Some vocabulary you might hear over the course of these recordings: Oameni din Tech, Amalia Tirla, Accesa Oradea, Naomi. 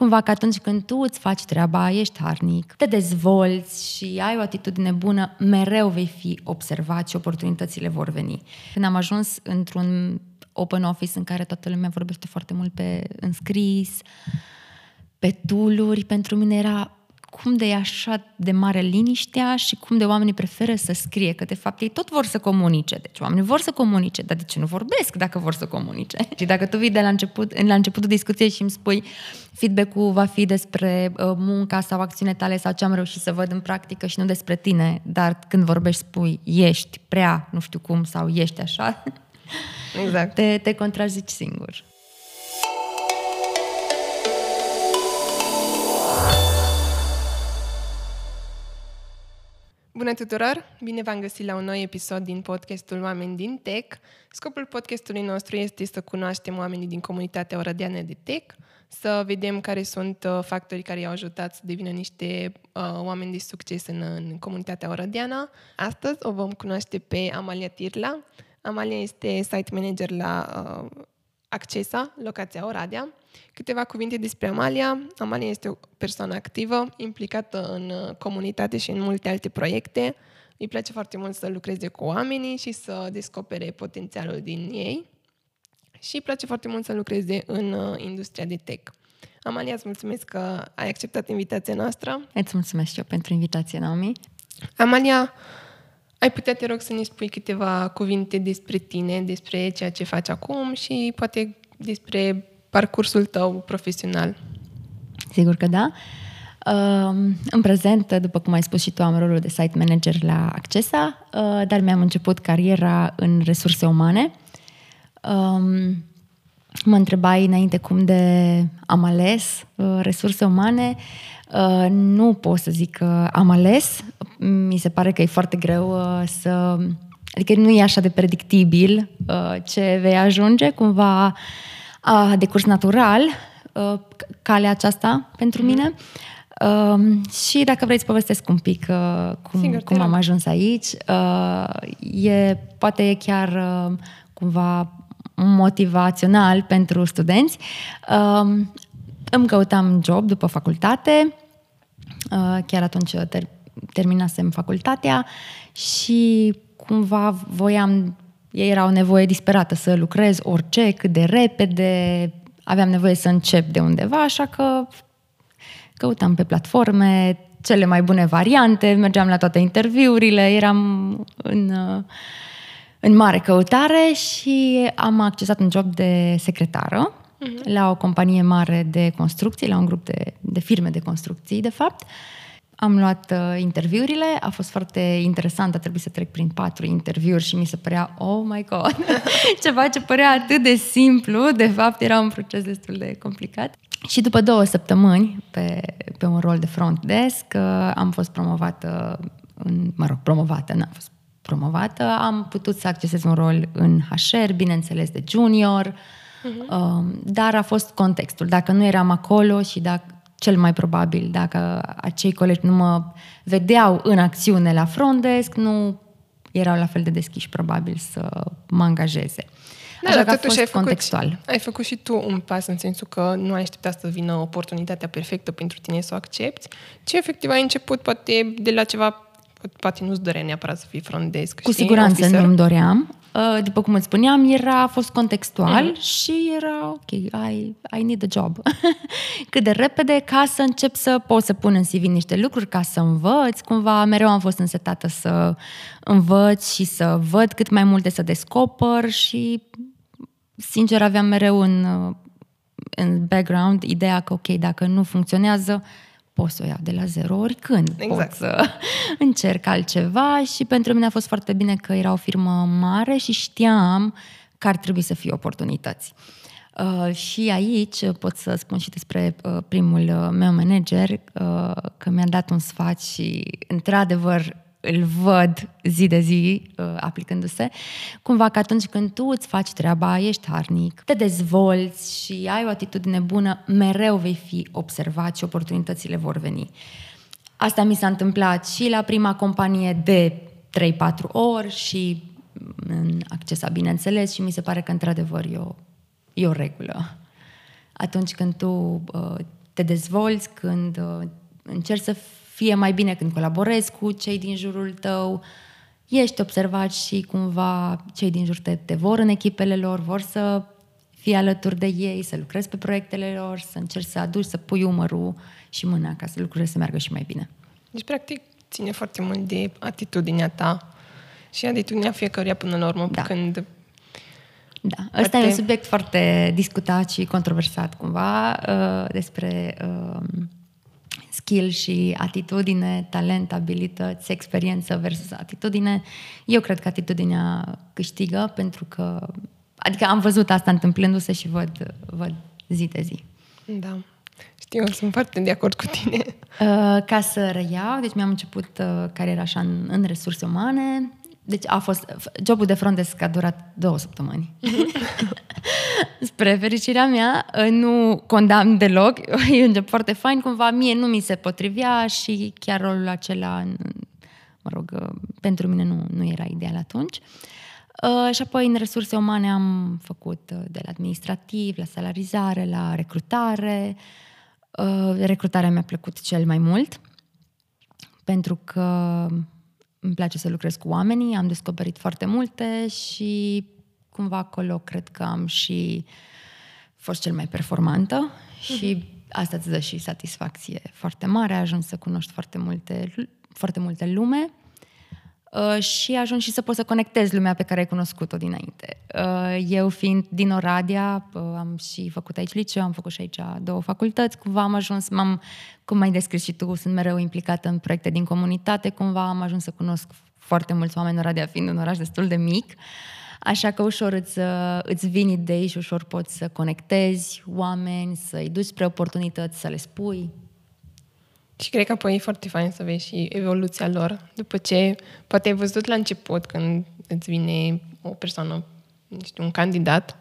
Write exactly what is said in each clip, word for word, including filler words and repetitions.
cumva că atunci când tu îți faci treaba, ești harnic, te dezvolți și ai o atitudine bună, mereu vei fi observat și oportunitățile vor veni. Când am ajuns într-un open office în care toată lumea vorbește foarte mult pe înscris, pe tool-uri, pentru mine era cum de e așa de mare liniștea și cum de oamenii preferă să scrie, că de fapt ei tot vor să comunice. Deci oamenii vor să comunice, dar de ce nu vorbesc dacă vor să comunice? Și dacă tu vii de la, început, la începutul discuției și îmi spui feedback-ul va fi despre munca sau acțiune tale sau ce am reușit să văd în practică și nu despre tine, dar când vorbești spui ești prea nu știu cum sau ești așa, exact. te, te contrazici singur. Bună tuturor! Bine v-am găsit la un nou episod din podcastul Oameni din Tech. Scopul podcastului nostru este să cunoaștem oamenii din comunitatea orădeană de tech, să vedem care sunt factorii care i-au ajutat să devină niște uh, oameni de succes în, în comunitatea orădeană. Astăzi o vom cunoaște pe Amalia Tirla. Amalia este site manager la uh, Accesa, locația Oradea. Câteva cuvinte despre Amalia. Amalia este o persoană activă, implicată în comunitate și în multe alte proiecte. Îi place foarte mult să lucreze cu oamenii și să descopere potențialul din ei. Și îi place foarte mult să lucreze în industria de tech. Amalia, îți mulțumesc că ai acceptat invitația noastră. Îți mulțumesc și eu pentru invitație, Naomi. Amalia, ai putea, te rog, să ne spui câteva cuvinte despre tine, despre ceea ce faci acum și poate despre parcursul tău profesional? Sigur că da. În prezent, după cum ai spus și tu, am rolul de site manager la Accesa, dar mi-am început cariera în resurse umane. Mă întrebai înainte cum de am ales resurse umane. Nu pot să zic că am ales. Mi se pare că e foarte greu să... Adică nu e așa de predictibil ce vei ajunge. Cumva a decurs natural calea aceasta pentru mine. Și dacă vrei să povestesc un pic cum, Singur, cum am ajuns aici, e, poate e chiar cumva motivațional pentru studenți. Îmi căutam job după facultate, chiar atunci ter- terminasem facultatea și cumva voiam, ei erau nevoie disperată să lucrez orice, cât de repede, aveam nevoie să încep de undeva, așa că căutam pe platforme cele mai bune variante, mergeam la toate interviurile, eram în... în mare căutare și am accesat un job de secretară uh-huh. la o companie mare de construcții, la un grup de, de firme de construcții, de fapt. Am luat uh, interviurile, a fost foarte interesant, a trebuit să trec prin patru interviuri și mi se părea, oh my god, ceva ce părea atât de simplu, de fapt era un proces destul de complicat. Și după două săptămâni, pe, pe un rol de front desk, uh, am fost promovată, în, mă rog, promovată, n-am fost promovată, am putut să accesez un rol în H R, bineînțeles de junior, uh-huh. dar a fost contextul. Dacă nu eram acolo și dacă, cel mai probabil dacă acei colegi nu mă vedeau în acțiune la front desk, nu erau la fel de deschiși probabil să mă angajeze. Da, așa că a fost ai făcut, contextual. Ai făcut și tu un pas în sensul că nu ai așteptat să vină oportunitatea perfectă pentru tine să o accepti, ci efectiv ai început poate de la ceva. Poate nu-ți dorea neapărat să fii front desk. Cu știi, siguranță officer. Nu-mi doream. După cum îți spuneam, era, a fost contextual mm-hmm. și era ok, I, I need a job. Cât de repede, ca să încep să pot să pun în C V niște lucruri, ca să învăț. Cumva mereu am fost însetată să învăț și să văd cât mai multe, să descoper și sincer aveam mereu în, în background ideea că ok, dacă nu funcționează, pot să o iau de la zero oricând, exact. Pot să încerc altceva și pentru mine a fost foarte bine că era o firmă mare și știam că ar trebui să fie oportunități. Uh, și aici pot să spun și despre uh, primul meu manager, uh, că mi-a dat un sfat și într-adevăr îl văd zi de zi uh, aplicându-se, cumva că atunci când tu îți faci treaba, ești harnic, te dezvolți și ai o atitudine bună, mereu vei fi observat și oportunitățile vor veni. Asta mi s-a întâmplat și la prima companie de trei patru ori și în Accesa, bineînțeles, și mi se pare că într-adevăr e o, e o regulă. Atunci când tu uh, te dezvolți, când încerci să fie mai bine, când colaborezi cu cei din jurul tău, ești observat și cumva cei din jur te, te vor în echipele lor, vor să fii alături de ei, să lucrezi pe proiectele lor, să încerci să aduci, să pui umărul și mâna ca să lucrurile să meargă și mai bine. Deci, practic, ține foarte mult de atitudinea ta și atitudinea fiecăruia până la urmă, da. Când... Da, ăsta poate... e un subiect foarte discutat și controversat cumva, despre skill și atitudine, talent, abilități, experiență versus atitudine. Eu cred că atitudinea câștigă, pentru că, adică am văzut asta întâmplându-se și văd, văd zi de zi. Da, știu, sunt foarte de acord cu tine. Ca să reiau, deci mi-am început cariera așa în, în resurse umane. Deci a fost, jobul de front-desk a durat două săptămâni. Spre fericirea mea, nu condamn deloc, e un job foarte fain, cumva mie nu mi se potrivea și chiar rolul acela, mă rog, pentru mine nu, nu era ideal atunci. Și apoi în resurse umane am făcut de la administrativ, la salarizare, la recrutare. Recrutarea mi-a plăcut cel mai mult, pentru că... Îmi place să lucrez cu oamenii, am descoperit foarte multe și cumva acolo cred că am și fost cel mai performantă și asta îți dă și satisfacție foarte mare, ajungi să cunoști foarte multe, foarte multe lume și ajungi și să poți să conectezi lumea pe care ai cunoscut-o dinainte. Eu fiind din Oradea, am și făcut aici liceu, am făcut și aici două facultăți, cumva am ajuns, m-am, cum ai descris și tu, sunt mereu implicată în proiecte din comunitate, cumva am ajuns să cunosc foarte mulți oameni, Oradea fiind un oraș destul de mic, așa că ușor îți, îți vin idei și ușor poți să conectezi oameni, să-i duci spre oportunități, să le spui. Și cred că apoi e foarte fain să vezi și evoluția lor. După ce poate ai văzut la început când îți vine o persoană, nu știu, un candidat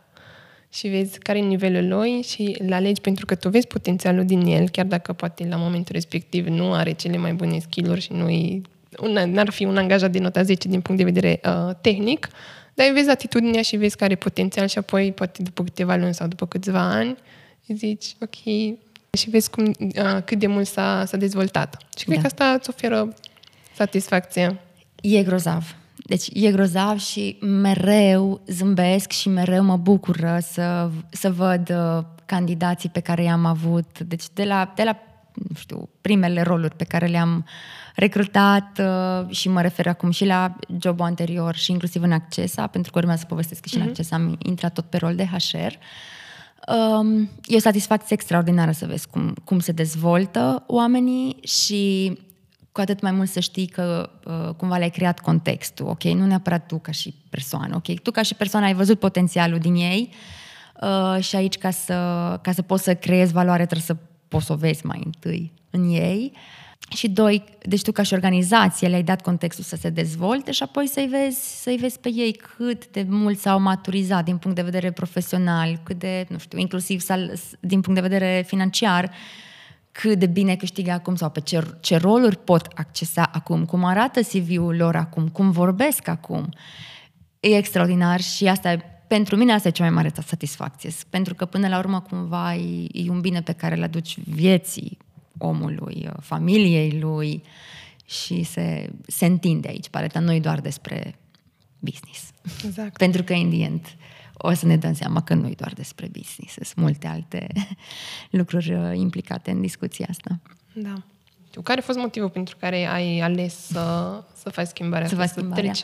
și vezi care e nivelul lui și îl alegi pentru că tu vezi potențialul din el, chiar dacă poate la momentul respectiv nu are cele mai bune skill-uri și nu-i, una, n-ar fi un angajat de nota zece din punct de vedere uh, tehnic, dar vezi atitudinea și vezi care e potențial și apoi poate după câteva luni sau după câțiva ani îi zici, ok... Și vezi cum, cât de mult s-a, s-a dezvoltat. Și cred da. Că asta îți oferă satisfacție. E grozav. Deci e grozav și mereu zâmbesc și mereu mă bucură să, să văd candidații pe care i-am avut. Deci de la, de la nu știu, primele roluri pe care le-am recrutat și mă refer acum și la jobul anterior și inclusiv în Accesa, pentru că urmează să povestesc și mm-hmm. în Accesa am intrat tot pe rol de H R. E o satisfacție extraordinară să vezi cum, cum se dezvoltă oamenii și cu atât mai mult să știi că cumva le-ai creat contextul, ok? Nu neapărat tu ca și persoană, ok? Tu ca și persoană ai văzut potențialul din ei uh, și aici ca să, ca să poți să creezi valoare trebuie să poți să o vezi mai întâi în ei și doi, deci tu ca și organizație le-ai dat contextul să se dezvolte și apoi să-i vezi, să-i vezi pe ei cât de mult s-au maturizat din punct de vedere profesional, cât de, nu știu, inclusiv din punct de vedere financiar, cât de bine câștigă acum sau pe ce, ce roluri pot accesa acum, cum arată C V-ul lor acum, cum vorbesc acum. E extraordinar și asta e, pentru mine asta e cea mai mare satisfacție, pentru că până la urmă cumva e, e un bine pe care îl aduci vieții omului, familiei lui și se, se întinde aici paleta, nu e doar despre business. Exact. Pentru că in the end o să ne dăm seama că nu e doar despre business, sunt multe alte lucruri implicate în discuția asta. Da. Care a fost motivul pentru care ai ales să, să faci schimbarea? Să, să treci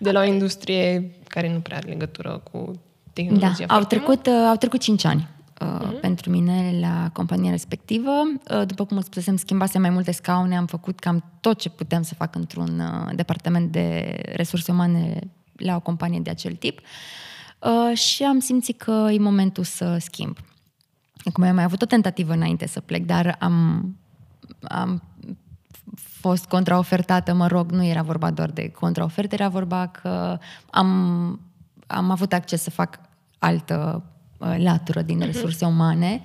de la o industrie care nu prea are legătură cu tehnologia. Da, au trecut, au trecut cinci ani. Uh-huh. Pentru mine la compania respectivă. După cum îți spusesem, schimbasem mai multe scaune, am făcut cam tot ce puteam să fac într-un departament de resurse umane la o companie de acel tip și am simțit că e momentul să schimb. Acum, eu am mai avut o tentativă înainte să plec, dar am, am fost contraofertată, mă rog, nu era vorba doar de contraofertă, era vorba că am, am avut acces să fac altă latură din resurse umane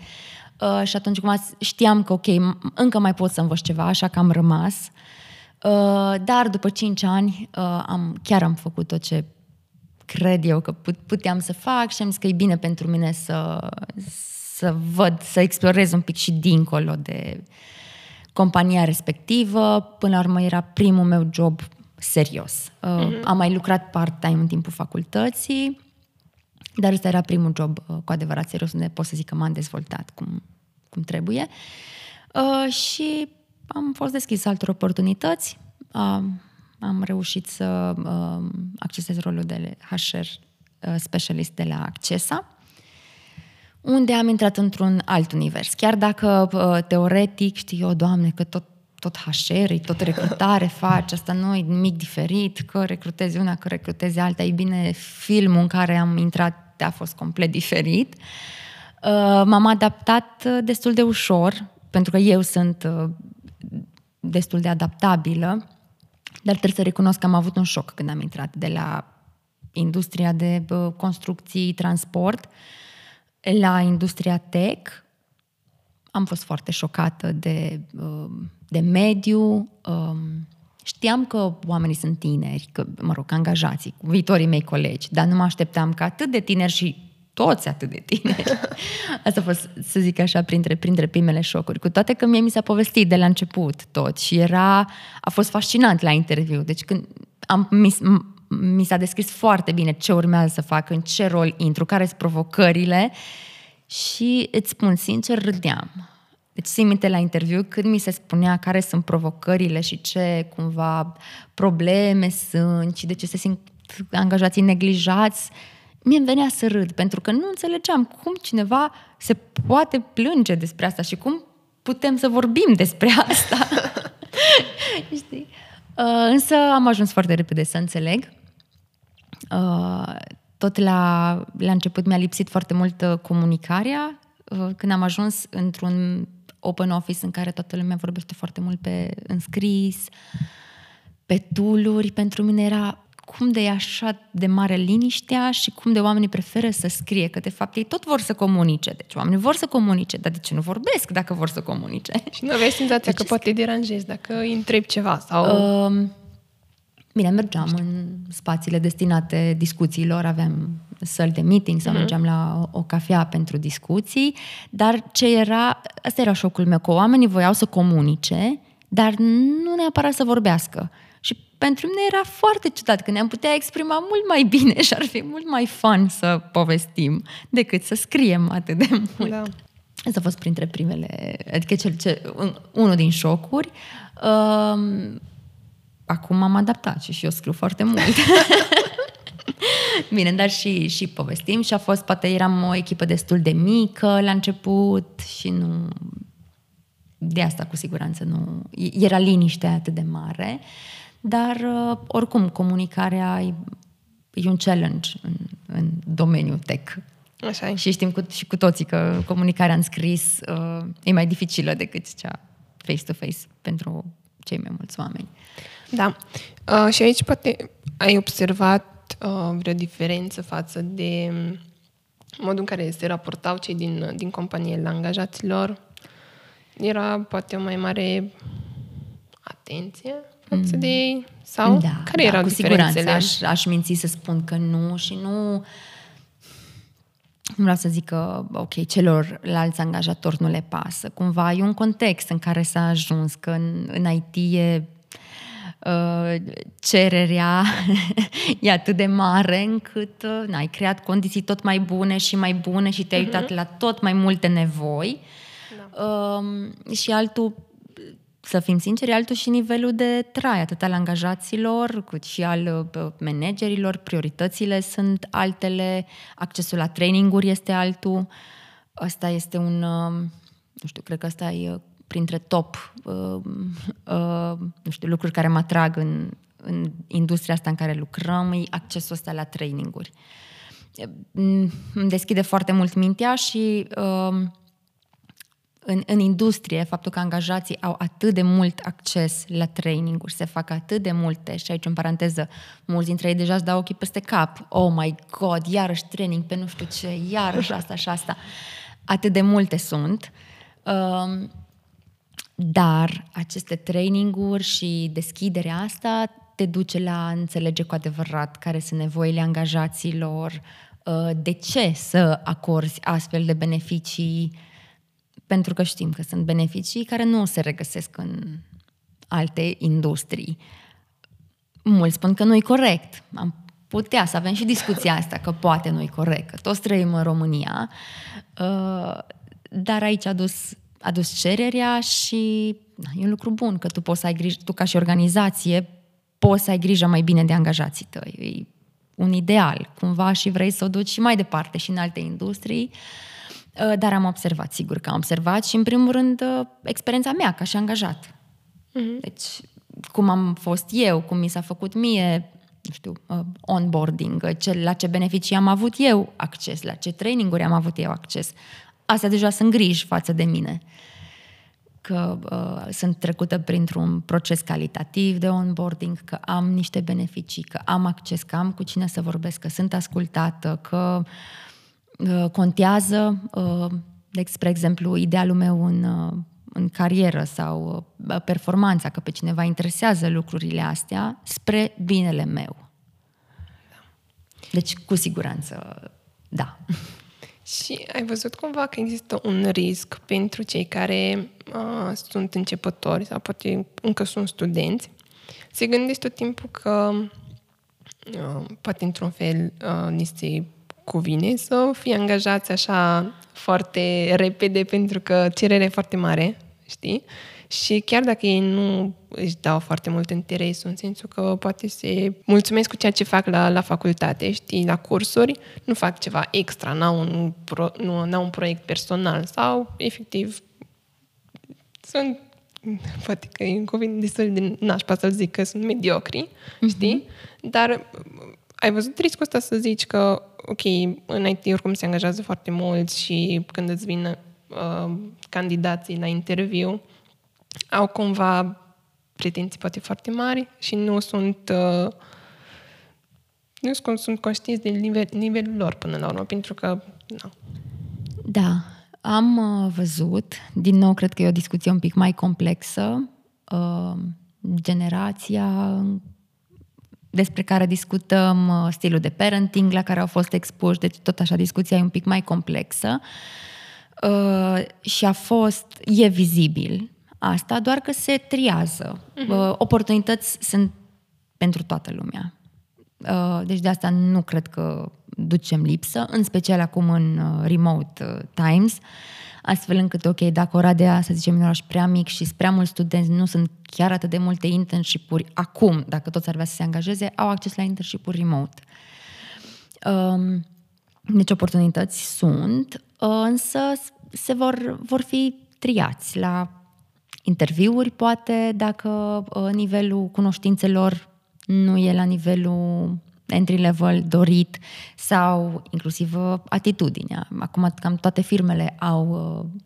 uh, și atunci cumva știam că ok, încă mai pot să învăț ceva, așa că am rămas, uh, dar după cinci ani uh, am, chiar am făcut tot ce cred eu că puteam să fac și am zis că e bine pentru mine să, să văd, să explorez un pic și dincolo de compania respectivă. Până la urmă era primul meu job serios. Uh-huh. Am mai lucrat part-time în timpul facultății, dar ăsta era primul job cu adevărat serios, unde pot să zic că m-am dezvoltat cum, cum trebuie. Uh, și am fost deschis altor oportunități. Uh, am reușit să uh, accesez rolul de H R specialist de la Accesa, unde am intrat într-un alt univers. Chiar dacă teoretic, știu eu, Doamne, că tot, tot H R-i, tot recrutare faci, asta nu e nimic diferit, că recrutezi una, că recrutezi alta. Ei bine, filmul în care am intrat a fost complet diferit. M-am adaptat destul de ușor, pentru că eu sunt destul de adaptabilă, dar trebuie să recunosc că am avut un șoc când am intrat de la industria de construcții, transport, la industria tech. Am fost foarte șocată de, de mediu. Știam că oamenii sunt tineri, că, mă rog, angajații, viitorii mei colegi, dar nu mă așteptam că atât de tineri și toți atât de tineri. Asta a fost, să zic așa, printre, printre primele șocuri. Cu toate că mie mi s-a povestit de la început tot și era, a fost fascinant la interviu. Deci când am mis, mi s-a descris foarte bine ce urmează să fac, în ce rol intru, care sunt provocările și îți spun sincer, râdeam. Deci țin minte la interviu când mi se spunea care sunt provocările și ce cumva probleme sunt și de ce se simt angajații neglijați, mie îmi venea să râd, pentru că nu înțelegeam cum cineva se poate plânge despre asta și cum putem să vorbim despre asta. Știi? Însă am ajuns foarte repede să înțeleg. Tot la, la început mi-a lipsit foarte mult comunicarea. Când am ajuns într-un open office în care toată lumea vorbește foarte mult pe înscris, pe tool-uri, pentru mine era cum de e așa de mare liniștea și cum de oamenii preferă să scrie, că de fapt ei tot vor să comunice. Deci oamenii vor să comunice, dar de ce nu vorbesc dacă vor să comunice? Și nu aveai senzația deci, că poate te deranjezi dacă îi întrebi ceva? Sau... Uh, bine, mergeam în spațiile destinate discuțiilor, aveam săli de meeting sau uh-huh. mergeam la o cafea pentru discuții, dar ce era, asta era șocul meu, că oamenii voiau să comunice, dar nu neapărat să vorbească. Pentru mine era foarte ciudat, că ne-am putea exprima mult mai bine și ar fi mult mai fun să povestim decât să scriem atât de mult. Da. Asta a fost printre primele, adică cel ce, un, unul din șocuri. Uh, acum m-am adaptat și, și eu scriu foarte mult. Bine, dar și, și povestim și a fost, poate eram o echipă destul de mică la început și nu... De asta, cu siguranță, nu... Era liniștea atât de mare... Dar, oricum, comunicarea e, e un challenge în, în domeniul tech. Așa-i. Și știm cu, și cu toții că comunicarea în scris uh, e mai dificilă decât cea face-to-face pentru cei mai mulți oameni. Da. Uh, și aici poate ai observat uh, vreo diferență față de modul în care se raportau cei din, din companie la angajaților? Era poate o mai mare atenție? De, sau da, care da, erau cu siguranță aș, aș minți să spun că nu și nu nu vreau să zic că ok, celorlalți angajatori nu le pasă, cumva e un context în care s-a ajuns, că în, în I T e, uh, cererea e atât de mare încât uh, na, ai creat condiții tot mai bune și mai bune și te-ai uitat uh-huh. la tot mai multe nevoi da. uh, și altul să fim sinceri, altul și nivelul de trai, atât al angajaților, cât și al managerilor, prioritățile sunt altele, accesul la traininguri este altul. Asta este un, nu știu, cred că asta e printre top, nu știu, lucruri care mă atrag în, în industria asta în care lucrăm, e accesul ăsta la traininguri. Îmi deschide foarte mult mintea și... În, în industrie, faptul că angajații au atât de mult acces la traininguri, se fac atât de multe și aici, în paranteză, mulți dintre ei deja își dau ochii peste cap. Oh my God, iarăși training pe nu știu ce, iarăși asta și asta. Atât de multe sunt. Dar aceste traininguri și deschiderea asta te duce la a înțelege cu adevărat care sunt nevoile angajaților, de ce să acorzi astfel de beneficii, pentru că știm că sunt beneficii care nu se regăsesc în alte industrii. Mulți spun că nu-i corect. Am putea să avem și discuția asta, că poate nu-i corect, că toți trăim în România, dar aici a dus, a dus cererea și e un lucru bun, că tu poți să ai grijă, tu ca și organizație poți să ai grijă mai bine de angajații tăi. E un ideal, cumva, și vrei să o duci și mai departe și în alte industrii, dar am observat, sigur că am observat și, în primul rând, experiența mea ca și angajat. Mm-hmm. Deci, cum am fost eu, cum mi s-a făcut mie, nu știu, onboarding, ce, la ce beneficii am avut eu acces, la ce traininguri am avut eu acces. Astea deja sunt griji față de mine, că uh, sunt trecută printr-un proces calitativ de onboarding, că am niște beneficii, că am acces, că am cu cine să vorbesc, că sunt ascultată, că uh, contează, uh, deci, spre exemplu, idealul meu în, uh, în carieră sau uh, performanța, că pe cineva interesează lucrurile astea spre binele meu. Deci, cu siguranță, da. Și ai văzut cumva că există un risc pentru cei care uh, sunt începători sau poate încă sunt studenți? Se gândește tot timpul că uh, poate într-un fel uh, ni se cuvine să fie angajați așa foarte repede pentru că cererea e foarte mare, știi? Și chiar dacă ei nu își dau foarte mult interes, în sensul că poate se mulțumesc cu ceea ce fac la, la facultate, știi, la cursuri, nu fac ceva extra, n-au un, pro, nu, n-au un proiect personal sau, efectiv, sunt, poate că e un cuvânt destul de nașpa să-l zic, că sunt mediocri, mm-hmm. știi? Dar ai văzut riscul ăsta să zici că, ok, în I T oricum se angajează foarte mulți și când îți vin uh, candidații la interviu, au cumva pretenții poate foarte mari și nu sunt uh, nu sunt, sunt conștienți de nivel, nivelul lor până la urmă, pentru că nu. Da, am uh, văzut, din nou cred că e o discuție un pic mai complexă, uh, generația despre care discutăm, uh, stilul de parenting la care au fost expuși, deci tot așa discuția e un pic mai complexă uh, și a fost, e vizibil asta, doar că se triază. Uh-huh. Oportunități sunt pentru toată lumea. Deci de asta nu cred că ducem lipsă, în special acum în remote times, astfel încât, ok, dacă Oradea, să zicem, în oraș prea mic și prea mulți studenți, nu sunt chiar atât de multe internship-uri acum, dacă toți ar vrea să se angajeze, au acces la internship-uri remote. Deci oportunități sunt, însă se vor, vor fi triați la interviuri, poate, dacă nivelul cunoștințelor nu e la nivelul entry-level dorit sau inclusiv atitudinea. Acum cam toate firmele au uh,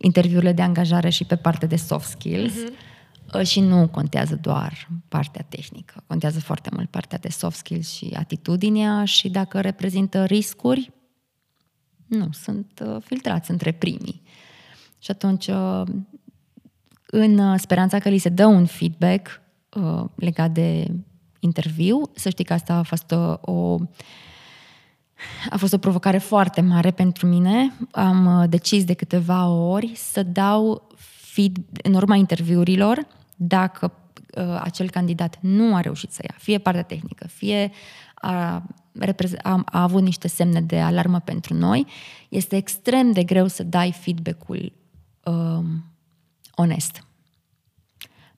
interviurile de angajare și pe partea de soft skills uh-huh. și nu contează doar partea tehnică. Contează foarte mult partea de soft skills și atitudinea și dacă reprezintă riscuri, nu, sunt uh, filtrați între primii. Și atunci... Uh, în speranța că li se dă un feedback uh, legat de interviu, să știi că asta a fost o, o, a fost o provocare foarte mare pentru mine. Am uh, decis de câteva ori să dau feedback în urma interviurilor dacă uh, acel candidat nu a reușit să ia fie partea tehnică, fie a, reprez- a, a avut niște semne de alarmă pentru noi. Este extrem de greu să dai feedback-ul uh, onest.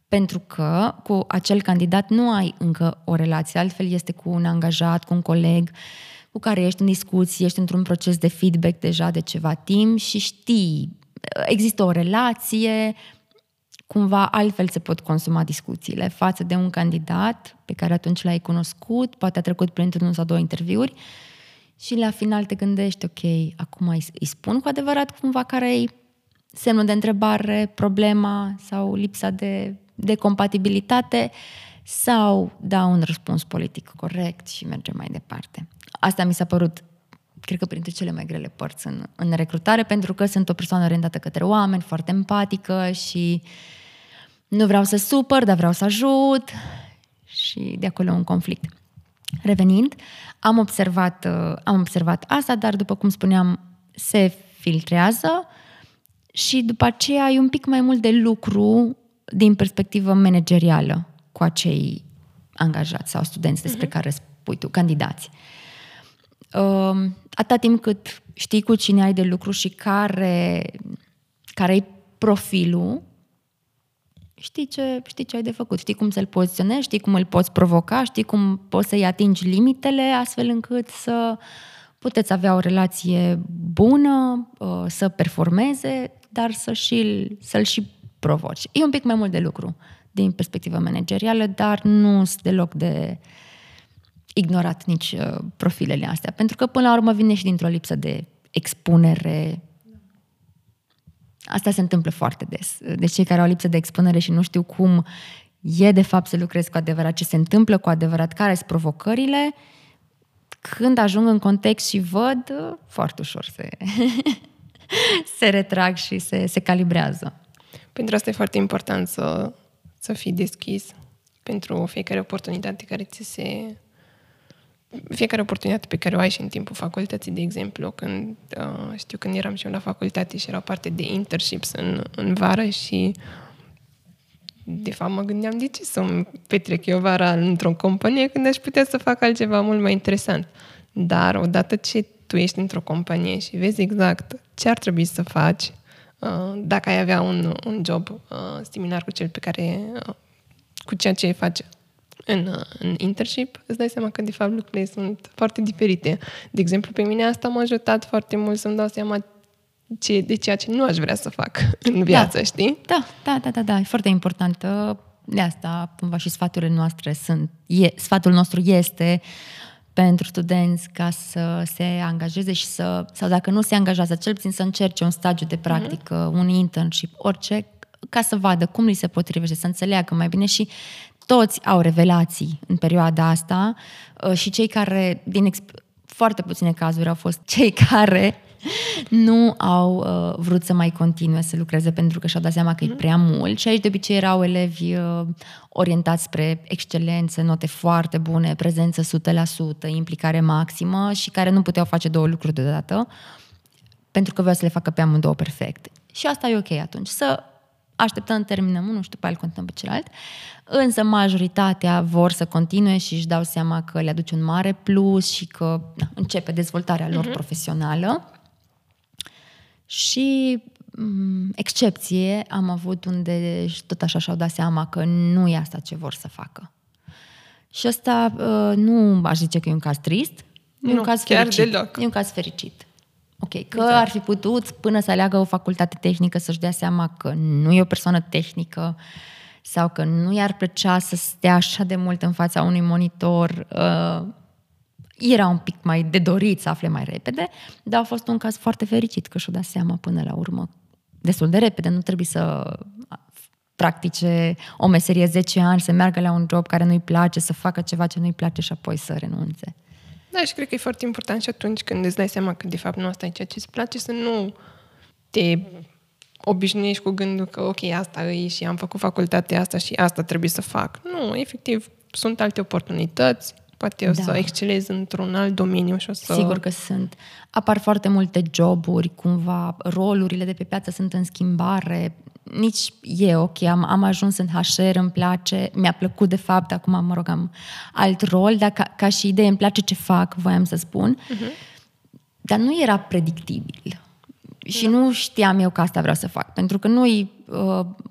Pentru că cu acel candidat nu ai încă o relație, altfel este cu un angajat, cu un coleg cu care ești în discuții, ești într-un proces de feedback deja de ceva timp și știi, există o relație, cumva altfel se pot consuma discuțiile față de un candidat pe care atunci l-ai cunoscut, poate a trecut printr-unul sau două interviuri și la final te gândești, ok, acum îi spun cu adevărat cumva care-i semnul de întrebare, problema sau lipsa de, de compatibilitate sau da un răspuns politic corect și merge mai departe. Asta mi s-a părut, cred că, printre cele mai grele părți în, în recrutare, pentru că sunt o persoană orientată către oameni, foarte empatică și nu vreau să supăr, dar vreau să ajut și de acolo un conflict. Revenind, am observat, am observat asta, dar după cum spuneam, se filtrează și după aceea e un pic mai mult de lucru din perspectivă managerială cu acei angajați sau studenți despre uh-huh. care spui tu, candidați. Atâta timp cât știi cu cine ai de lucru și care, care e profilul, știi ce, știi ce ai de făcut, știi cum să-l poziționezi, știi cum îl poți provoca, știi cum poți să-i atingi limitele astfel încât să puteți avea o relație bună, să performeze, dar să și, să-l și provoci. E un pic mai mult de lucru din perspectivă managerială, dar nu sunt deloc de ignorat nici profilele astea, pentru că până la urmă vine și dintr-o lipsă de expunere. Asta se întâmplă foarte des. Deci cei care au lipsă de expunere și nu știu cum e de fapt să lucrezi cu adevărat, ce se întâmplă cu adevărat, care sunt provocările, când ajung în context și văd, foarte ușor se, se retrag și se, se calibrează. Pentru asta e foarte important să, să fii deschis pentru fiecare oportunitate care ți se... Fiecare oportunitate pe care o ai și în timpul facultății, de exemplu, când uh, știu când eram și eu la facultate și erau parte de internships în, în vară și de fapt mă gândeam de ce să-mi petrec eu vara într-o companie când aș putea să fac altceva mult mai interesant. Dar odată ce tu ești într-o companie și vezi exact ce ar trebui să faci uh, dacă ai avea un, un job uh, similar cu cel pe care uh, cu ceea ce faci În, în internship, îți dai seama că, de fapt, lucrurile sunt foarte diferite. De exemplu, pe mine asta m-a ajutat foarte mult să-mi dau seama ce, de ceea ce nu aș vrea să fac în viață, da. Știi? Da, da, da, da, da, e foarte important. De asta, cumva, și sfaturile noastre sunt... E, sfatul nostru este pentru studenți ca să se angajeze și să... Sau dacă nu se angajează, cel puțin să încerce un stagiu de practică, mm-hmm. un internship, orice, ca să vadă cum li se potrivește, să înțeleagă mai bine și... Toți au revelații în perioada asta și cei care, din exp- foarte puține cazuri, au fost cei care nu au vrut să mai continue să lucreze pentru că și-au dat seama că e prea mult. Și aici, de obicei, erau elevi orientați spre excelență, note foarte bune, prezență o sută la sută, implicare maximă și care nu puteau face două lucruri deodată pentru că voiau să le facă pe amândouă perfect. Și asta e ok atunci, să... Așteptăm, terminăm unul și după aia îl contăm pe celălalt. Însă majoritatea vor să continue și își dau seama că le aduce un mare plus și că na, începe dezvoltarea lor uh-huh. profesională. Și m- excepție am avut unde tot așa și-au dat seama că nu e asta ce vor să facă. Și ăsta nu aș zice că e un caz trist, nu, e un caz chiar fericit. Deloc. E un caz fericit. Ok, că ar fi putut până să aleagă o facultate tehnică să-și dea seama că nu e o persoană tehnică sau că nu i-ar plăcea să stea așa de mult în fața unui monitor. Uh, era un pic mai de dorit să afle mai repede, dar a fost un caz foarte fericit că și-o dea seama până la urmă destul de repede. Nu trebuie să practice o meserie zece ani, să meargă la un job care nu-i place, să facă ceva ce nu-i place și apoi să renunțe. Da, și cred că e foarte important și atunci când îți dai seama că de fapt nu asta e ceea ce îți place, să nu te obișnuiești cu gândul că ok, asta e și am făcut facultatea asta și asta trebuie să fac. Nu, efectiv, sunt alte oportunități, poate eu da. să excelez într-un alt domeniu și o să... Sigur că sunt. Apar foarte multe joburi, cumva, rolurile de pe piață sunt în schimbare, nici e ok, am, am ajuns în H R, îmi place, mi-a plăcut de fapt, acum mă rog, am alt rol, dar ca, ca și idee îmi place ce fac, voiam să spun, uh-huh. dar nu era predictibil și da. nu știam eu că asta vreau să fac, pentru că noi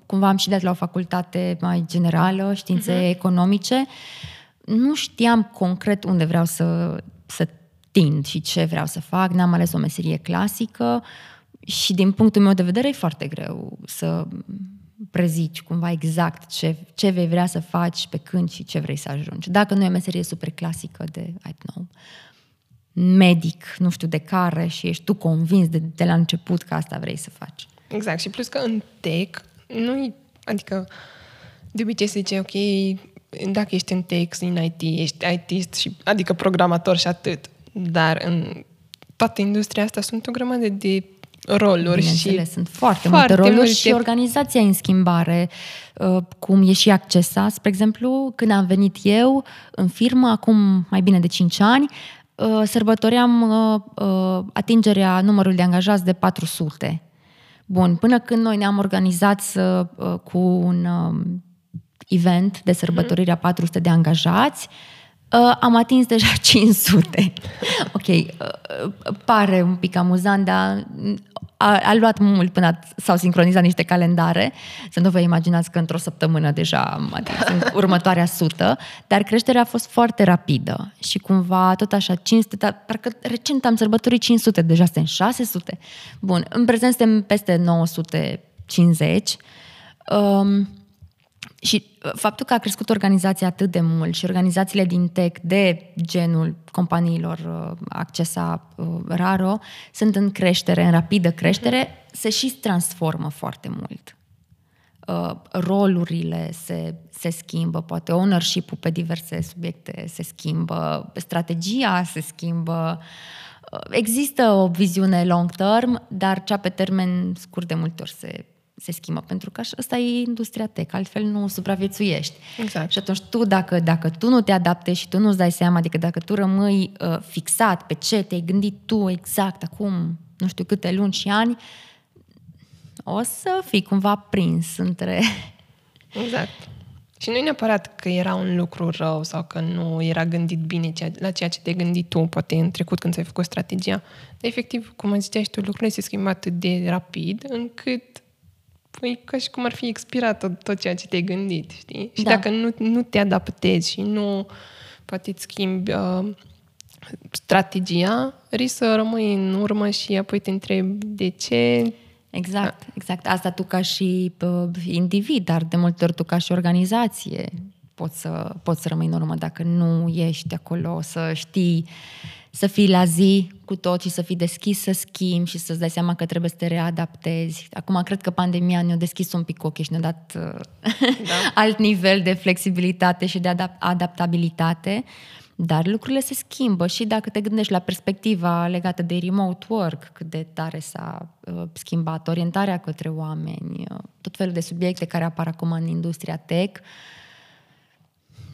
cumva am și dat la o facultate mai generală, științe uh-huh. economice, nu știam concret unde vreau să, să tind și ce vreau să fac, n-am ales o meserie clasică. Și din punctul meu de vedere e foarte greu să prezici cumva exact ce, ce vei vrea să faci, pe când și ce vrei să ajungi. Dacă nu e o meserie super clasică de, I don't know, medic, nu știu de care, și ești tu convins de, de la început că asta vrei să faci. Exact. Și plus că în tech, nu adică de obicei se zice, ok, dacă ești în tech, în I T, ești ITist, și, adică programator și atât. Dar în toată industria asta sunt o grămadă de roluri. Și sunt foarte, foarte multe roluri multe. Și organizația în schimbare, cum e și Accesa. Spre exemplu, când am venit eu în firmă, acum mai bine de cinci ani, sărbătoream atingerea numărului de angajați de patru sute. Bun, până când noi ne-am organizat cu un event de sărbătorirea patru sute de angajați, Uh, am atins deja cinci sute. Ok, uh, pare un pic amuzant, dar a, a luat mult până a, s-au sincronizat niște calendare. Să nu vă imaginați că într-o săptămână deja am atins următoarea sută, dar creșterea a fost foarte rapidă și cumva tot așa cinci sute, dar parcă recent am sărbătorit cinci sute, deja suntem șase sute. Bun, în prezent suntem peste nouă sute cincizeci. Um, Și faptul că a crescut organizația atât de mult și organizațiile din tech de genul companiilor Accesa, Raro, sunt în creștere, în rapidă creștere, se și transformă foarte mult. Rolurile se, se schimbă, poate ownership-ul pe diverse subiecte se schimbă, strategia se schimbă. Există o viziune long term, dar cea pe termen scurt de multe ori se se schimbă, pentru că asta e industria tech, altfel nu supraviețuiești. Exact. Și atunci tu, dacă, dacă tu nu te adaptezi și tu nu-ți dai seama, adică dacă tu rămâi uh, fixat pe ce te-ai gândit tu exact acum, nu știu câte luni și ani, o să fii cumva prins între... Exact. Și nu e neapărat că era un lucru rău sau că nu era gândit bine ceea, la ceea ce te-ai gândit tu, poate în trecut când ți-ai făcut strategia, dar efectiv, cum ziceai tu, lucrurile se schimbă atât de rapid încât e ca și cum ar fi expirat tot, tot ceea ce te-ai gândit, știi? Și da. Dacă nu, nu te adaptezi și nu poate îți schimbi uh, strategia, risc să rămâi în urmă și apoi te întrebi de ce... Exact, da. Exact. Asta tu ca și uh, individ, dar de multe ori tu ca și organizație poți să, poți să rămâi în urmă dacă nu ești acolo, să știi... Să fii la zi cu tot și să fii deschis să schimbi și să-ți dai seama că trebuie să te readaptezi. Acum, cred că pandemia ne-a deschis un pic ochii și ne-a dat da. alt nivel de flexibilitate și de adapt- adaptabilitate, dar lucrurile se schimbă și dacă te gândești la perspectiva legată de remote work, cât de tare s-a uh, schimbat orientarea către oameni, uh, tot felul de subiecte care apar acum în industria tech.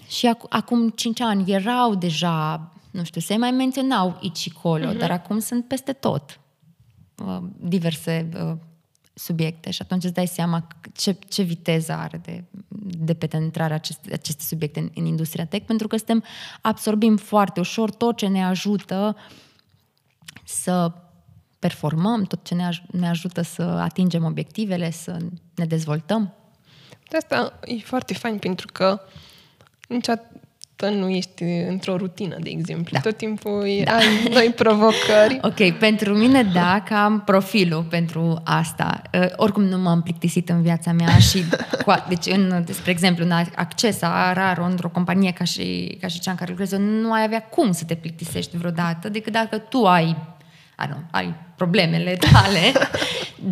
Și ac- acum cinci ani erau deja... Nu știu, se mai menționau aici și colo, uh-huh. dar acum sunt peste tot uh, diverse uh, subiecte și atunci îți dai seama ce, ce viteză are de, de pe intrarea aceste, aceste subiecte în, în industria tech, pentru că suntem, absorbim foarte ușor tot ce ne ajută să performăm, tot ce ne, aj- ne ajută să atingem obiectivele, să ne dezvoltăm. De asta e foarte fain, pentru că niciodată nu ești într-o rutină, de exemplu. Da. Tot timpul da. ai noi provocări. Ok, pentru mine, da, că am profilul pentru asta. Uh, oricum nu m-am plictisit în viața mea și, cu, deci, în, spre exemplu, în Accesa, Raro, într-o companie ca și, ca și cea în care lucrez, nu ai avea cum să te plictisești vreodată, decât dacă tu ai, a, nu, ai problemele tale,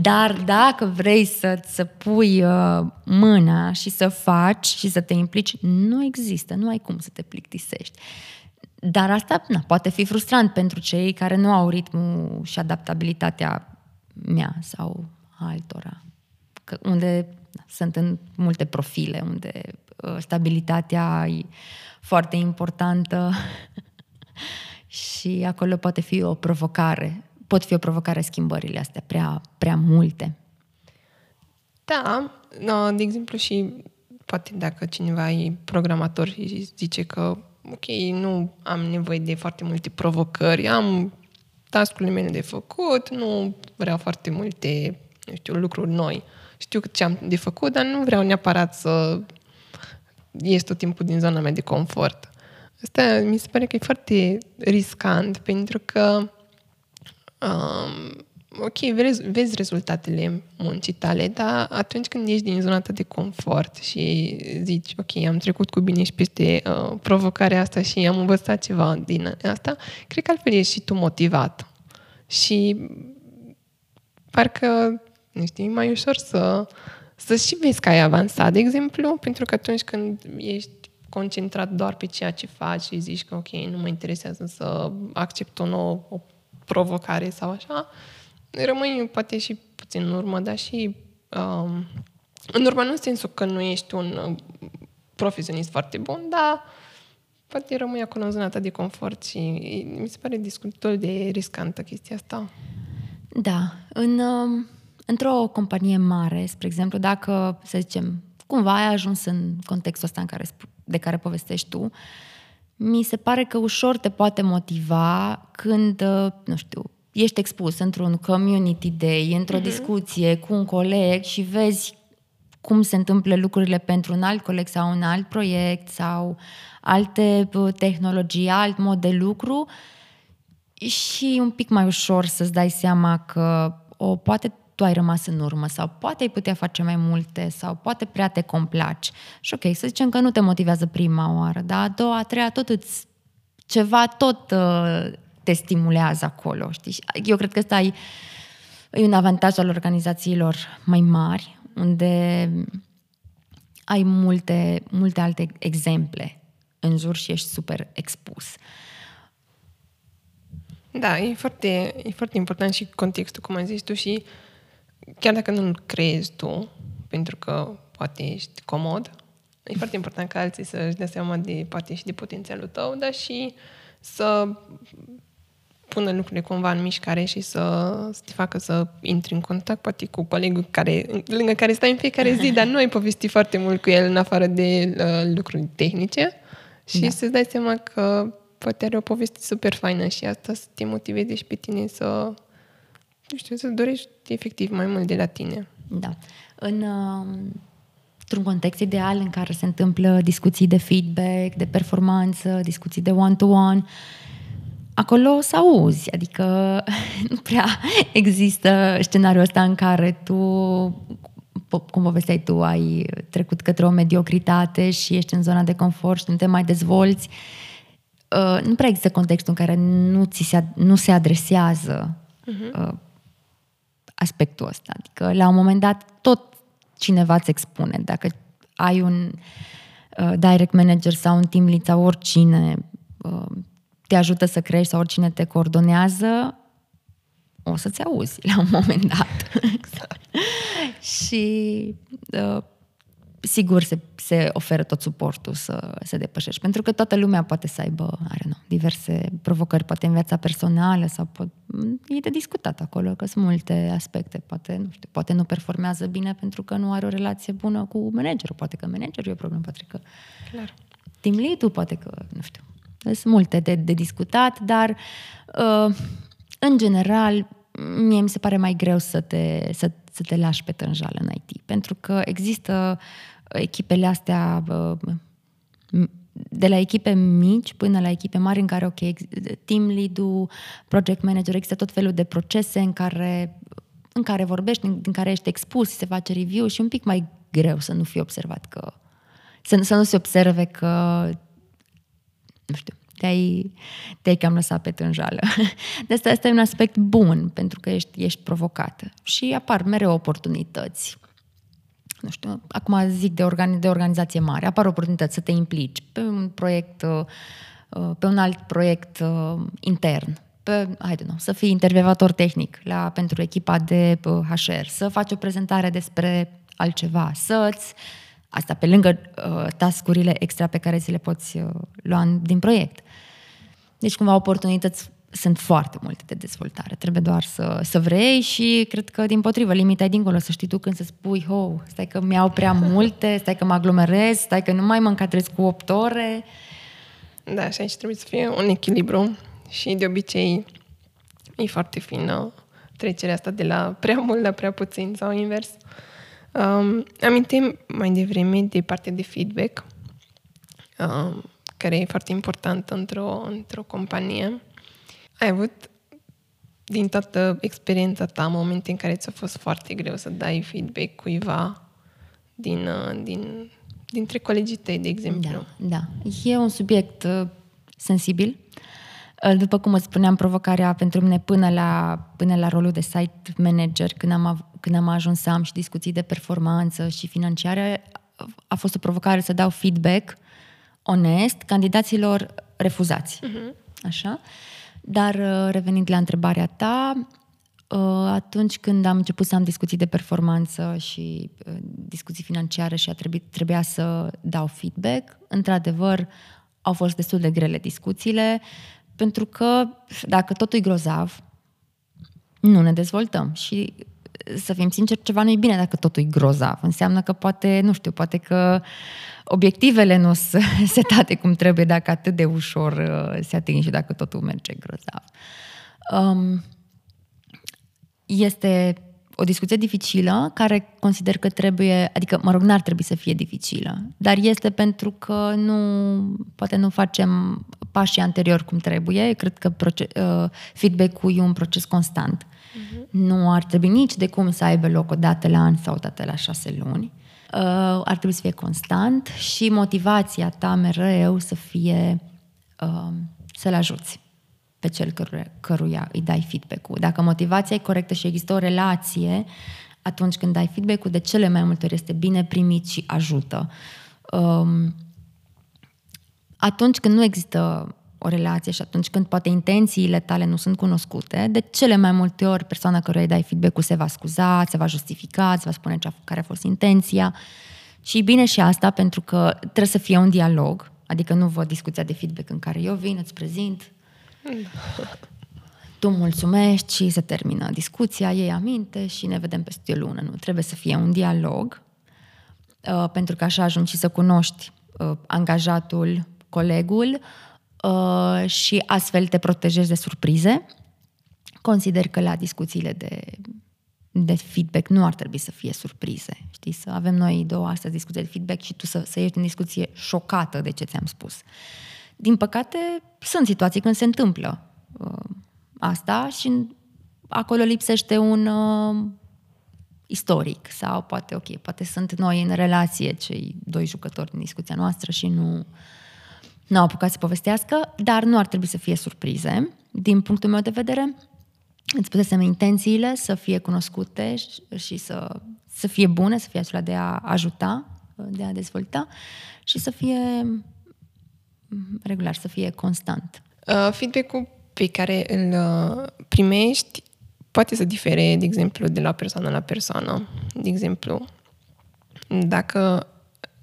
dar dacă vrei să, să pui uh, mâna și să faci și să te implici, nu există, nu ai cum să te plictisești. Dar asta na, poate fi frustrant pentru cei care nu au ritmul și adaptabilitatea mea sau altora. Că unde na, sunt în multe profile, unde uh, stabilitatea e foarte importantă și acolo poate fi o provocare. Pot fi o provocare schimbările astea, prea, prea multe. Da, de exemplu și poate dacă cineva e programator și zice că ok, nu am nevoie de foarte multe provocări, am task-urile mele de făcut, nu vreau foarte multe, nu știu, lucruri noi. Știu ce am de făcut, dar nu vreau neapărat să ies tot timpul din zona mea de confort. Asta mi se pare că e foarte riscant, pentru că Um, ok, vezi, vezi rezultatele muncii tale, dar atunci când ești din zona ta de confort și zici, ok, am trecut cu bine și peste uh, provocarea asta și am învățat ceva din asta, cred că altfel ești și tu motivat. Și parcă, nu știu, e mai ușor să, să și vezi că ai avansat, de exemplu, pentru că atunci când ești concentrat doar pe ceea ce faci și zici că, ok, nu mă interesează să accept o nouă provocare sau așa, rămâi poate și puțin în urmă, dar și um, în urmă nu în sensul că nu ești un profesionist foarte bun, dar poate rămâi acolo în zona ta de confort și mi se pare destul de riscantă chestia asta. Da. În, într-o companie mare, spre exemplu, dacă, să zicem, cumva ai ajuns în contextul ăsta în care, de care povestești tu, mi se pare că ușor te poate motiva când, nu știu, ești expus într-un community day, într-o mm-hmm. discuție cu un coleg și vezi cum se întâmplă lucrurile pentru un alt coleg sau un alt proiect sau alte tehnologii, alt mod de lucru și un pic mai ușor să-ți dai seama că o, poate tu ai rămas în urmă sau poate ai putea face mai multe sau poate prea te complaci. Și ok, să zicem că nu te motivează prima oară, dar a doua, a treia, tot îți, ceva tot te stimulează acolo, știi? Eu cred că ăsta e, e un avantaj al organizațiilor mai mari, unde ai multe, multe alte exemple în jur și ești super expus. Da, e foarte, e foarte important și contextul, cum ai zis tu, și chiar dacă nu-l creezi tu, pentru că poate ești comod, e foarte important ca alții să-și dea seama de, poate și de potențialul tău, dar și să pună lucrurile cumva în mișcare și să, să te facă să intri în contact poate cu colegul care, lângă care stai în fiecare zi, dar nu ai povestit foarte mult cu el în afară de uh, lucruri tehnice și da. Să-ți dai seama că poate are o poveste super faină și asta să te motiveze și pe tine să, nu știu, să dorești efectiv mai mult de la tine. Da. În, uh, într-un context ideal în care se întâmplă discuții de feedback, de performanță, discuții de one-to-one, acolo să auzi, adică nu prea există scenariul ăsta în care tu, cum povesteai tu, ai trecut către o mediocritate și ești în zona de confort și nu te mai dezvolți. Nu prea există contextul în care nu, ți se, nu se adresează uh-huh. aspectul ăsta. Adică la un moment dat tot cineva îți expune. Dacă ai un direct manager sau un team lead sau oricine te ajută să crești sau oricine te coordonează, o să-ți auzi la un moment dat. Exact. Și uh, sigur se, se oferă tot suportul să, să depășești. Pentru că toată lumea poate să aibă, are, nu, diverse provocări, poate în viața personală sau pot, e de discutat acolo, că sunt multe aspecte. Poate nu, știu, poate nu performează bine pentru că nu are o relație bună cu managerul. Poate că managerul e o problemă, poate că clar. Team lead-ul, poate că, nu știu, sunt multe de, de discutat, dar uh, în general mie mi se pare mai greu să te, să, să te lași pe tânjală în I T, pentru că există echipele astea uh, de la echipe mici până la echipe mari în care, ok, team lead-ul, project manager, există tot felul de procese în care, în care vorbești, în care ești expus, se face review și un pic mai greu să nu fii observat că, să, să nu se observe că nu știu, te-ai, te-ai cam lăsat pe tânjală. De asta, asta e un aspect bun, pentru că ești, ești provocată. Și apar mereu oportunități. Nu știu, acum zic de, organi- de organizație mare, apar oportunități să te implici pe un proiect, pe un alt proiect intern, pe, I don't know, să fii intervievator tehnic la, pentru echipa de H R, să faci o prezentare despre altceva, să-ți asta pe lângă uh, task-urile extra pe care ți le poți uh, lua din proiect. Deci cumva oportunități sunt foarte multe de dezvoltare. Trebuie doar să, să vrei și cred că dimpotrivă, limita e dincolo. Să știi tu când să spui, oh, stai că mi-au prea multe, stai că mă aglomerez, stai că nu mai mă încadrez cu opt ore. Da, și aici trebuie să fie un echilibru și de obicei e foarte fină trecerea asta de la prea mult la prea puțin sau invers. Um, amintim mai devreme de partea de feedback, um, care e foarte importantă într-o, într-o companie. Ai avut din toată experiența ta momente în care ți-a fost foarte greu să dai feedback cuiva din, din, dintre colegii tăi, de exemplu? Da, da. E un subiect uh, sensibil. După cum îți spuneam, provocarea pentru mine până la, până la rolul de site manager, când am, av- când am ajuns să am și discuții de performanță și financiare, a fost o provocare să dau feedback onest candidaților refuzați. Uh-huh. Așa? Dar revenind la întrebarea ta, atunci când am început să am discuții de performanță și discuții financiare și a trebuit, trebuia să dau feedback, într-adevăr au fost destul de grele discuțiile, pentru că dacă totul e grozav, nu ne dezvoltăm. Și să fim sinceri, ceva nu e bine dacă totul e grozav. Înseamnă că poate, nu știu, poate că obiectivele nu sunt setate cum trebuie dacă atât de ușor se ating și dacă totul merge grozav. Um, este o discuție dificilă care consider că trebuie, adică, mă rog, n-ar trebui să fie dificilă, dar este pentru că nu, poate nu facem pașii anterior cum trebuie. Cred că proces, uh, feedback-ul e un proces constant. Uh-huh. Nu ar trebui nici de cum să aibă loc o dată la an sau o dată la șase luni. Uh, ar trebui să fie constant și motivația ta mereu să fie uh, să-l ajuți pe cel căruia, căruia îi dai feedback-ul. Dacă motivația e corectă și există o relație, atunci când dai feedback-ul, de cele mai multe ori este bine primit și ajută. Um, atunci când nu există o relație și atunci când poate intențiile tale nu sunt cunoscute, de cele mai multe ori persoana căruia îi dai feedback-ul se va scuza, se va justifica, se va spune ce a, care a fost intenția. Și e bine și asta, pentru că trebuie să fie un dialog, adică nu văd discuția de feedback în care eu vin, îți prezint, tu mulțumești și se termină discuția, iei aminte și ne vedem peste o lună. Nu, trebuie să fie un dialog, uh, pentru că așa ajungi și să cunoști uh, angajatul, colegul uh, și astfel te protejezi de surprize. Consider că la discuțiile de, de feedback nu ar trebui să fie surprize. Știi, să avem noi două astăzi discuții de feedback și tu să, să ieși în discuție șocată de ce ți-am spus. Din păcate, sunt situații când se întâmplă uh, asta și acolo lipsește un uh, istoric sau poate, ok, poate sunt noi în relație cei doi jucători din discuția noastră și nu, nu au apucat să povestească, dar nu ar trebui să fie surprize. Din punctul meu de vedere, îți puteți intențiile să fie cunoscute și, și să, să fie bune, să fie acela de a ajuta, de a dezvolta și să fie regular, să fie constant. Uh, feedback-ul pe care îl primești poate să difere, de exemplu, de la persoană la persoană. De exemplu, dacă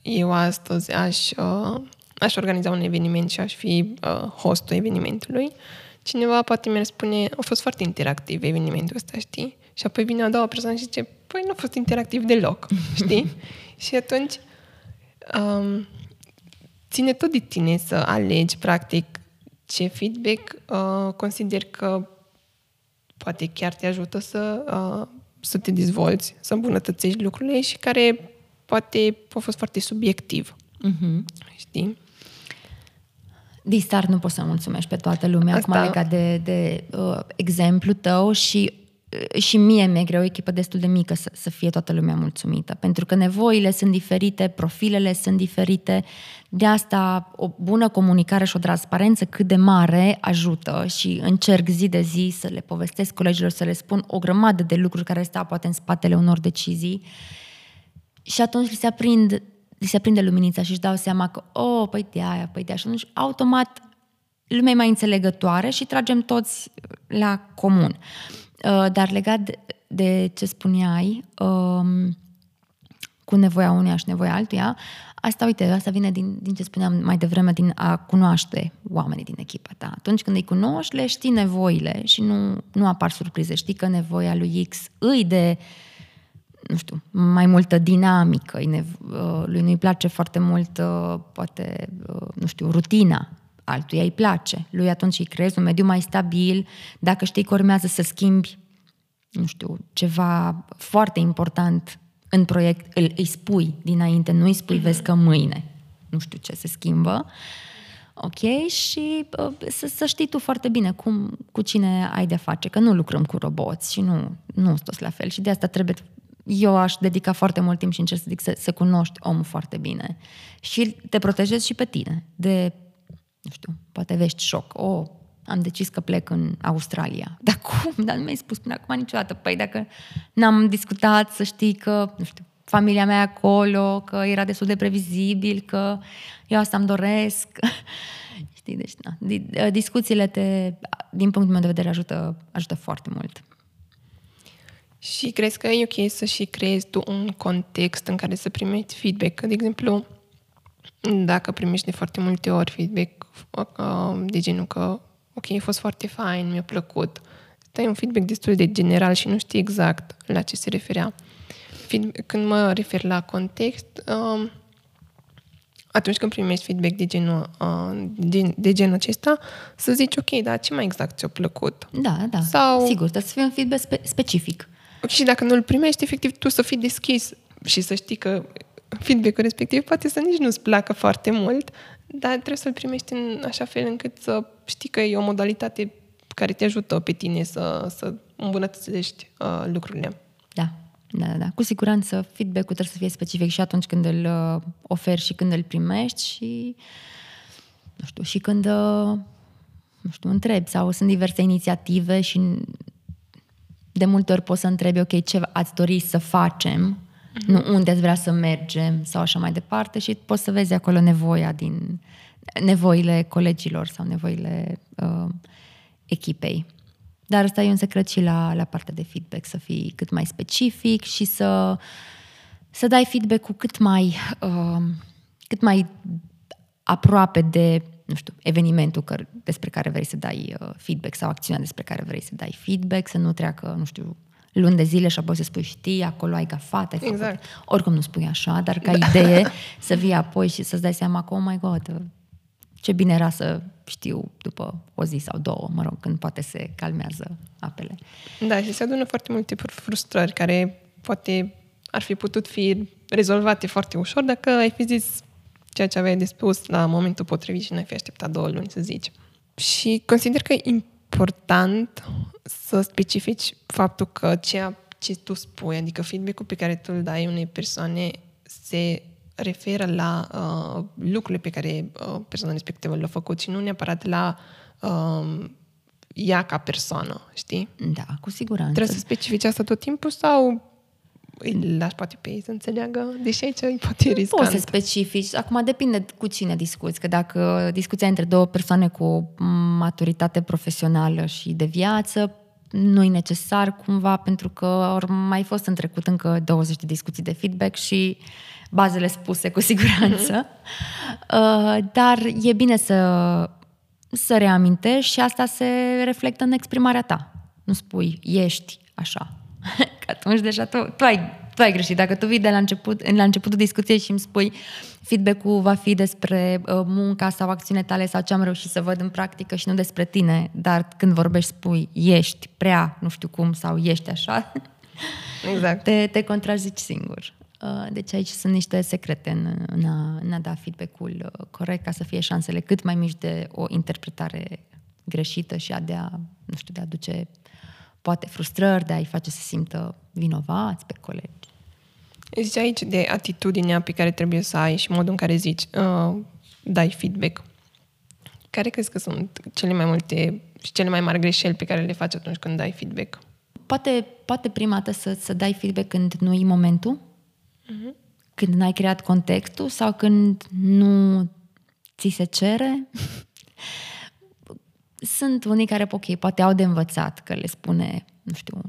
eu astăzi aș, uh, aș organiza un eveniment și aș fi uh, hostul evenimentului, cineva poate mi-ar spune, a fost foarte interactiv evenimentul ăsta, știi? Și apoi vine a doua persoană și zice, păi nu a fost interactiv deloc, știi? Și atunci... Um, ține tot de tine să alegi, practic, ce feedback uh, consider că poate chiar te ajută să, uh, să te dezvolți, să îmbunătățești lucrurile și care poate a fost foarte subiectiv. Uh-huh. Știi? Din start nu poți să mulțumești pe toată lumea. Asta... Acum legat de, de uh, exemplu tău și și mie mi-e greu, o echipă destul de mică să, să fie toată lumea mulțumită, pentru că nevoile sunt diferite, profilele sunt diferite, de asta o bună comunicare și o transparență cât de mare ajută și încerc zi de zi să le povestesc colegilor, să le spun o grămadă de lucruri care stau poate în spatele unor decizii și atunci li se, aprind, li se aprinde luminița și își dau seama că, oh, păi de aia, păi de aia, și atunci automat lumea e mai înțelegătoare și tragem toți la comun. Dar legat de ce spuneai, cu nevoia uneia și nevoia altuia, asta, uite, asta vine din, din ce spuneam mai devreme, din a cunoaște oamenii din echipa ta. Atunci când îi cunoști, le știi nevoile și nu, nu apar surprize. Știi că nevoia lui X îi de, nu știu, mai multă dinamică, lui nu-i place foarte mult, poate, nu știu, rutina. Altuia îi place. Lui atunci îi creezi un mediu mai stabil. Dacă știi că urmează să schimbi, nu știu, ceva foarte important în proiect, îl, îi spui dinainte, nu îi spui, vezi că mâine nu știu ce se schimbă. Ok? Și să, să știi tu foarte bine cum, cu cine ai de-a face, că nu lucrăm cu roboți și nu, nu sunt toți la fel. Și de asta trebuie... Eu aș dedica foarte mult timp și încerc să, să, să cunoști omul foarte bine. Și te protejezi și pe tine de... nu știu, poate vești șoc. O, oh, am decis că plec în Australia. Dar cum? Dar nu mi-ai spus până acum niciodată. Păi dacă n-am discutat, să știi că, nu știu, familia mea acolo, că era destul de previzibil, că eu asta îmi doresc. Știi, deci, na. Discuțiile te, din punctul meu de vedere, ajută, ajută foarte mult. Și crezi că e ok să și creezi tu un context în care să primești feedback. De exemplu, dacă primești de foarte multe ori feedback de genul că ok, a fost foarte fain, mi-a plăcut, stai un feedback destul de general și nu știi exact la ce se referea. Când mă refer la context, atunci când primești feedback de genul, de genul acesta, să zici, ok, dar ce mai exact ți-a plăcut? Da, da, sau... sigur, dar să fie un feedback spe- specific. Și dacă nu-l primești, efectiv, tu să fii deschis și să știi că feedback-ul respectiv poate să nici nu-ți placă foarte mult, dar trebuie să-l primești în așa fel încât să știi că e o modalitate care te ajută pe tine să, să îmbunătățești uh, lucrurile. Da. Da, da, da. Cu siguranță feedback-ul trebuie să fie specific și atunci când îl oferi și când îl primești și nu știu, și când nu știu, întrebi sau sunt diverse inițiative și de multe ori poți să întrebi ok, ce ați dori să facem, uh-huh. nu unde ați vrea să mergem sau așa mai departe și poți să vezi acolo nevoia din nevoile colegilor sau nevoile uh, echipei. Dar ăsta e un secret și la, la partea de feedback, să fii cât mai specific și să, să dai feedback-ul cât mai, uh, cât mai aproape de, nu știu, evenimentul că, despre care vrei să dai uh, feedback sau acțiunea despre care vrei să dai feedback, să nu treacă, nu știu, luni de zile și apoi să spui, știi, acolo ai gafat, ai făcut. Exact. Oricum nu spui așa, dar ca da. idee să vii apoi și să-ți dai seama că, oh my God, ce bine era să știu după o zi sau două, mă rog, când poate se calmează apele. Da, și se adună foarte multe frustrări care poate ar fi putut fi rezolvate foarte ușor dacă ai fi zis ceea ce aveai de spus la momentul potrivit și n-ai fi așteptat două luni, să zici. Și consider că e important să specifici faptul că ceea ce tu spui, adică feedback-ul pe care tu îl dai unei persoane se referă la uh, lucrurile pe care uh, persoana respectivă le-a făcut și nu neapărat la uh, ea ca persoană, știi? Da, cu siguranță. Trebuie să specifici asta tot timpul sau îi lași poate pe ei să înțeleagă? Deși aici e poate riscant. Poți să specifici. Acum depinde cu cine discuți, că dacă discuția între două persoane cu maturitate profesională și de viață, nu e necesar cumva, pentru că au mai fost în trecut încă douăzeci de discuții de feedback și bazele spuse cu siguranță, mm-hmm. dar e bine să, să reamintești și asta se reflectă în exprimarea ta. Nu spui, ești așa, că atunci deja tu, tu, ai, tu ai greșit. Dacă tu vii de la, început, la începutul discuției și îmi spui feedback-ul va fi despre munca sau acțiunile tale sau ce am reușit să văd în practică și nu despre tine, dar când vorbești spui, ești prea, nu știu cum, sau ești așa, exact. te, te contrazici singur. Deci aici sunt niște secrete în, în, a, în a da feedback-ul corect ca să fie șansele cât mai mici de o interpretare greșită și a de a, nu știu, de a duce poate frustrări, de a-i face să simtă vinovați pe colegi. Zici aici de atitudinea pe care trebuie să ai și modul în care zici uh, dai feedback. Care crezi că sunt cele mai multe și cele mai mari greșeli pe care le faci atunci când dai feedback? Poate, poate prima dată să, să dai feedback când nu e momentul, când n-ai creat contextul sau când nu ți se cere. Sunt unii care, ok, poate au de învățat că le spune, nu știu,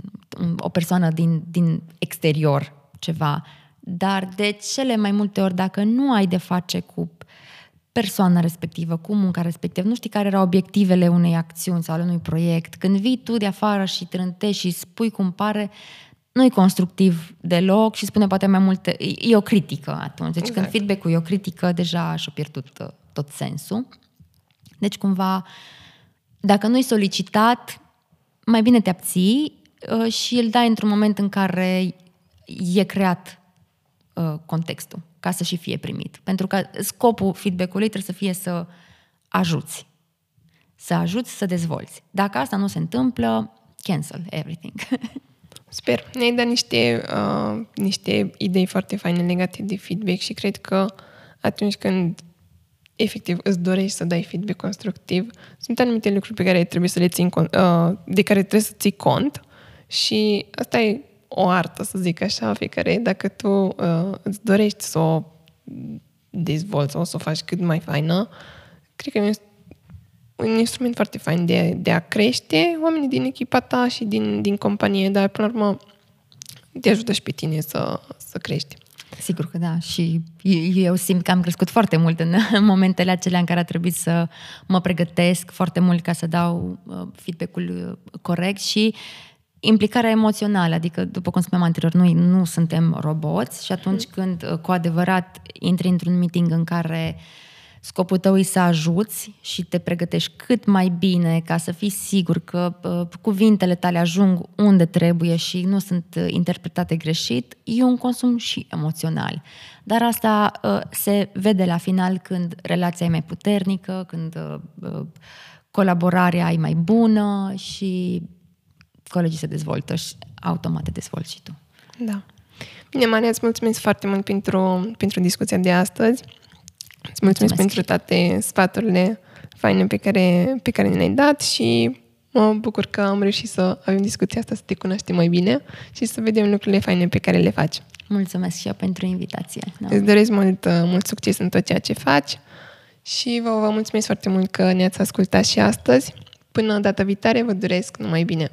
o persoană din, din exterior ceva, dar de cele mai multe ori, dacă nu ai de face cu persoana respectivă, cu munca respectivă, nu știi care erau obiectivele unei acțiuni sau ale unui proiect, când vii tu de afară și trântești și spui cum pare, nu-i constructiv deloc și spune poate mai multe... E o critică atunci. Deci exact. Când feedback-ul e o critică, deja și-a pierdut tot sensul. Deci cumva, dacă nu-i solicitat, mai bine te abții și îl dai într-un moment în care e creat contextul, ca să și fie primit. Pentru că scopul feedback-ului trebuie să fie să ajuți. Să ajuți să dezvolți. Dacă asta nu se întâmplă, cancel everything. Sper. Ne-ai dat niște, uh, niște idei foarte faine legate de feedback și cred că atunci când efectiv îți dorești să dai feedback constructiv, sunt anumite lucruri pe care trebuie să le ții cont, uh, de care trebuie să ții cont și asta e o artă, să zic așa, pe care dacă tu uh, îți dorești să o dezvolți sau să o faci cât mai faină, cred că e un instrument foarte fain de, de a crește oamenii din echipa ta și din, din companie, dar, până la urmă, te ajută și pe tine să, să crești. Sigur că da, și eu simt că am crescut foarte mult în momentele acelea în care a trebuit să mă pregătesc foarte mult ca să dau feedback-ul corect și implicarea emoțională, adică, după cum spuneam anterior, noi nu suntem roboți și atunci când cu adevărat intri într-un meeting în care scopul tău e să ajuți și te pregătești cât mai bine ca să fii sigur că uh, cuvintele tale ajung unde trebuie și nu sunt interpretate greșit, e un consum și emoțional. Dar asta uh, se vede la final când relația e mai puternică, când uh, colaborarea e mai bună și colegii se dezvoltă și automat te dezvolți și tu. Da. Bine, Maria, îți mulțumesc foarte mult pentru, pentru discuția de astăzi. Îți mulțumesc, mulțumesc pentru toate sfaturile faine pe care, pe care ne-ai dat și mă bucur că am reușit să avem discuția asta, să te cunoaștem mai bine și să vedem lucrurile faine pe care le faci. Mulțumesc și eu pentru invitație. Îți doresc mult, mult succes în tot ceea ce faci și vă, vă mulțumesc foarte mult că ne-ați ascultat și astăzi. Până data viitoare, vă doresc numai bine!